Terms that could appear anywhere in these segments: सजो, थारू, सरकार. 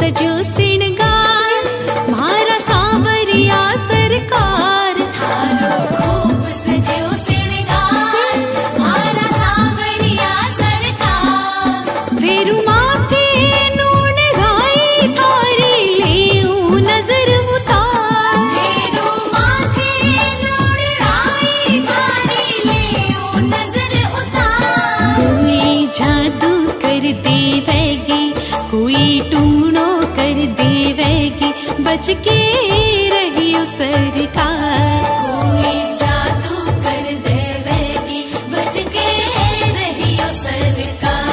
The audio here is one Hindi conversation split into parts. सजो सिंगार म्हारा सावरिया सरकार, थारू खूब सजो सिंगार म्हारा सावरिया सरकार। फेरू माथे नून घाई थारी लेऊ नजर उतार, फेरू माथे नून घाई थारी लेऊ नजर उतार। कोई जादू कर देवेगी, कोई टूणो कर देवेगी, बच के रहियो सरकार। कोई जादू कर देवेगी, बच के रहियो सरकार।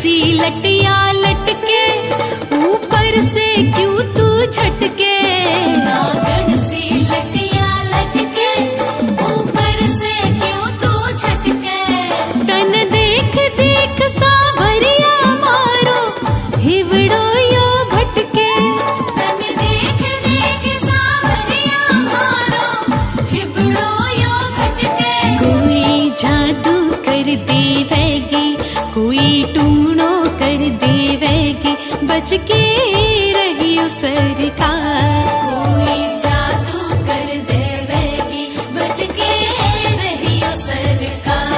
सी लटिया लटके ऊपर से क्यों तू झटके, नागन सी लटिया लटके ऊपर से क्यों तू झटके। तन देख देख सावरिया मारो हिवड़ो यो भटके, तन देख देख सावरिया मारो हिवड़ो यो भटके। कोई जादू कर देवेगी, कोई टूणो कर देवेगी, बच के रहियो सरकार। कोई जादू कर देवेगी, बच के रहियो सरकार।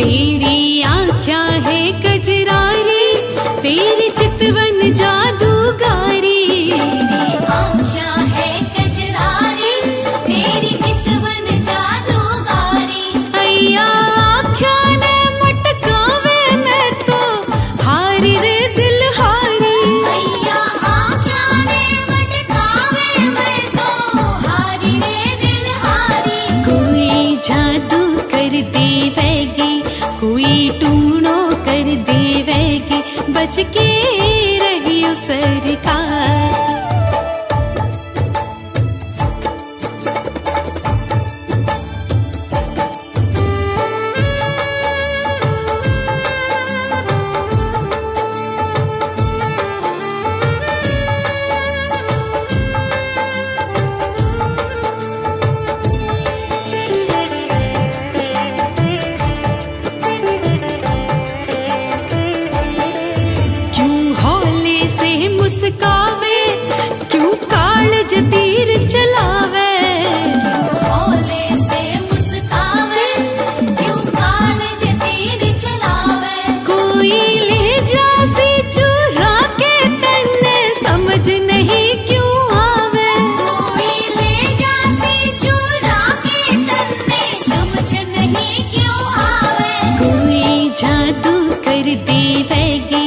तेरी आख्या है कजरारी, तेरी चितवन जादूगारी, तेरी आख्या है कजरारी, तेरी चितवन जादूगारी। अय्या आख्या ने मटकावे मैं तो हारी रे दिल हारी, अय्या आख्या ने मटकावे मैं तो हारी रे दिल हारी। कोई जादू कर देवेगी, कोई टूणो कर देवेगी, बच के रहियो सरकार। मुस्कावे क्यों कालज तीर चलावे, भोले से मुस्कावे क्यों कालज तीर चलावे। कोई ले जासी चुरा के तन्ने समझ नहीं क्यों आवे, कोई ले जासी चुरा के तन्ने समझ नहीं क्यों आवे। कोई जादू कर देवेगी,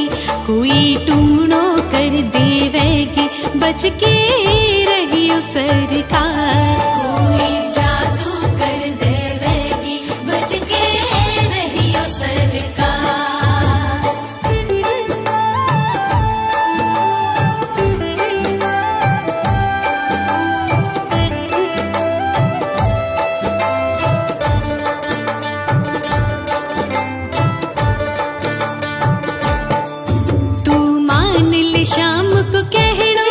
कोई टूणो कर देवेगी, बच के रहियो सरकार। कोई जादू कर देवेगी, बच के रहियो सरकार। शाम को कहना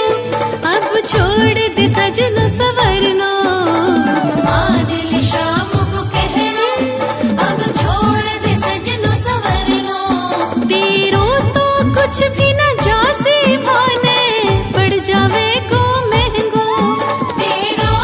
अब छोड़ दे सजनो सवरनो, मान ले शाम को कहना अब छोड़ दे सजनो सवरनो। तेरो तो कुछ भी न जासे भाने, पड़ जावे को महंगो, तेरो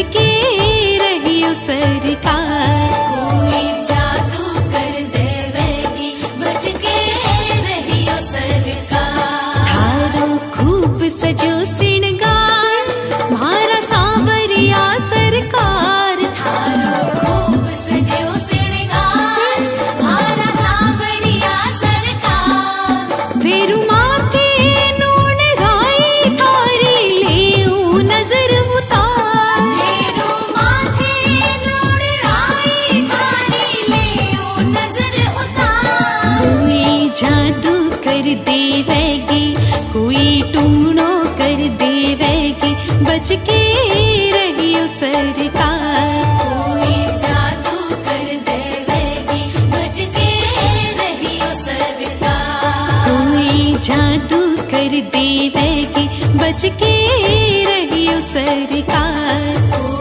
के रही हो सरकार, कोई जादू कर देवेगी, बच के रही हो सरकार। थारू खूब सजो श्रृंगार, म्हारा सांवरिया सरकार। थारू खूब सजो श्रृंगार, म्हारा सांवरिया सरकार। फेरू माथे नून घाई, थारी लेऊ नजर जादू कर देवेगी, कोई टूणो कर देवेगी, बच के रहियो सरकार। कोई जादू कर देवेगी, बच के रहियो सरकार। कोई जादू कर देवेगी, बच के रहियो सरकार।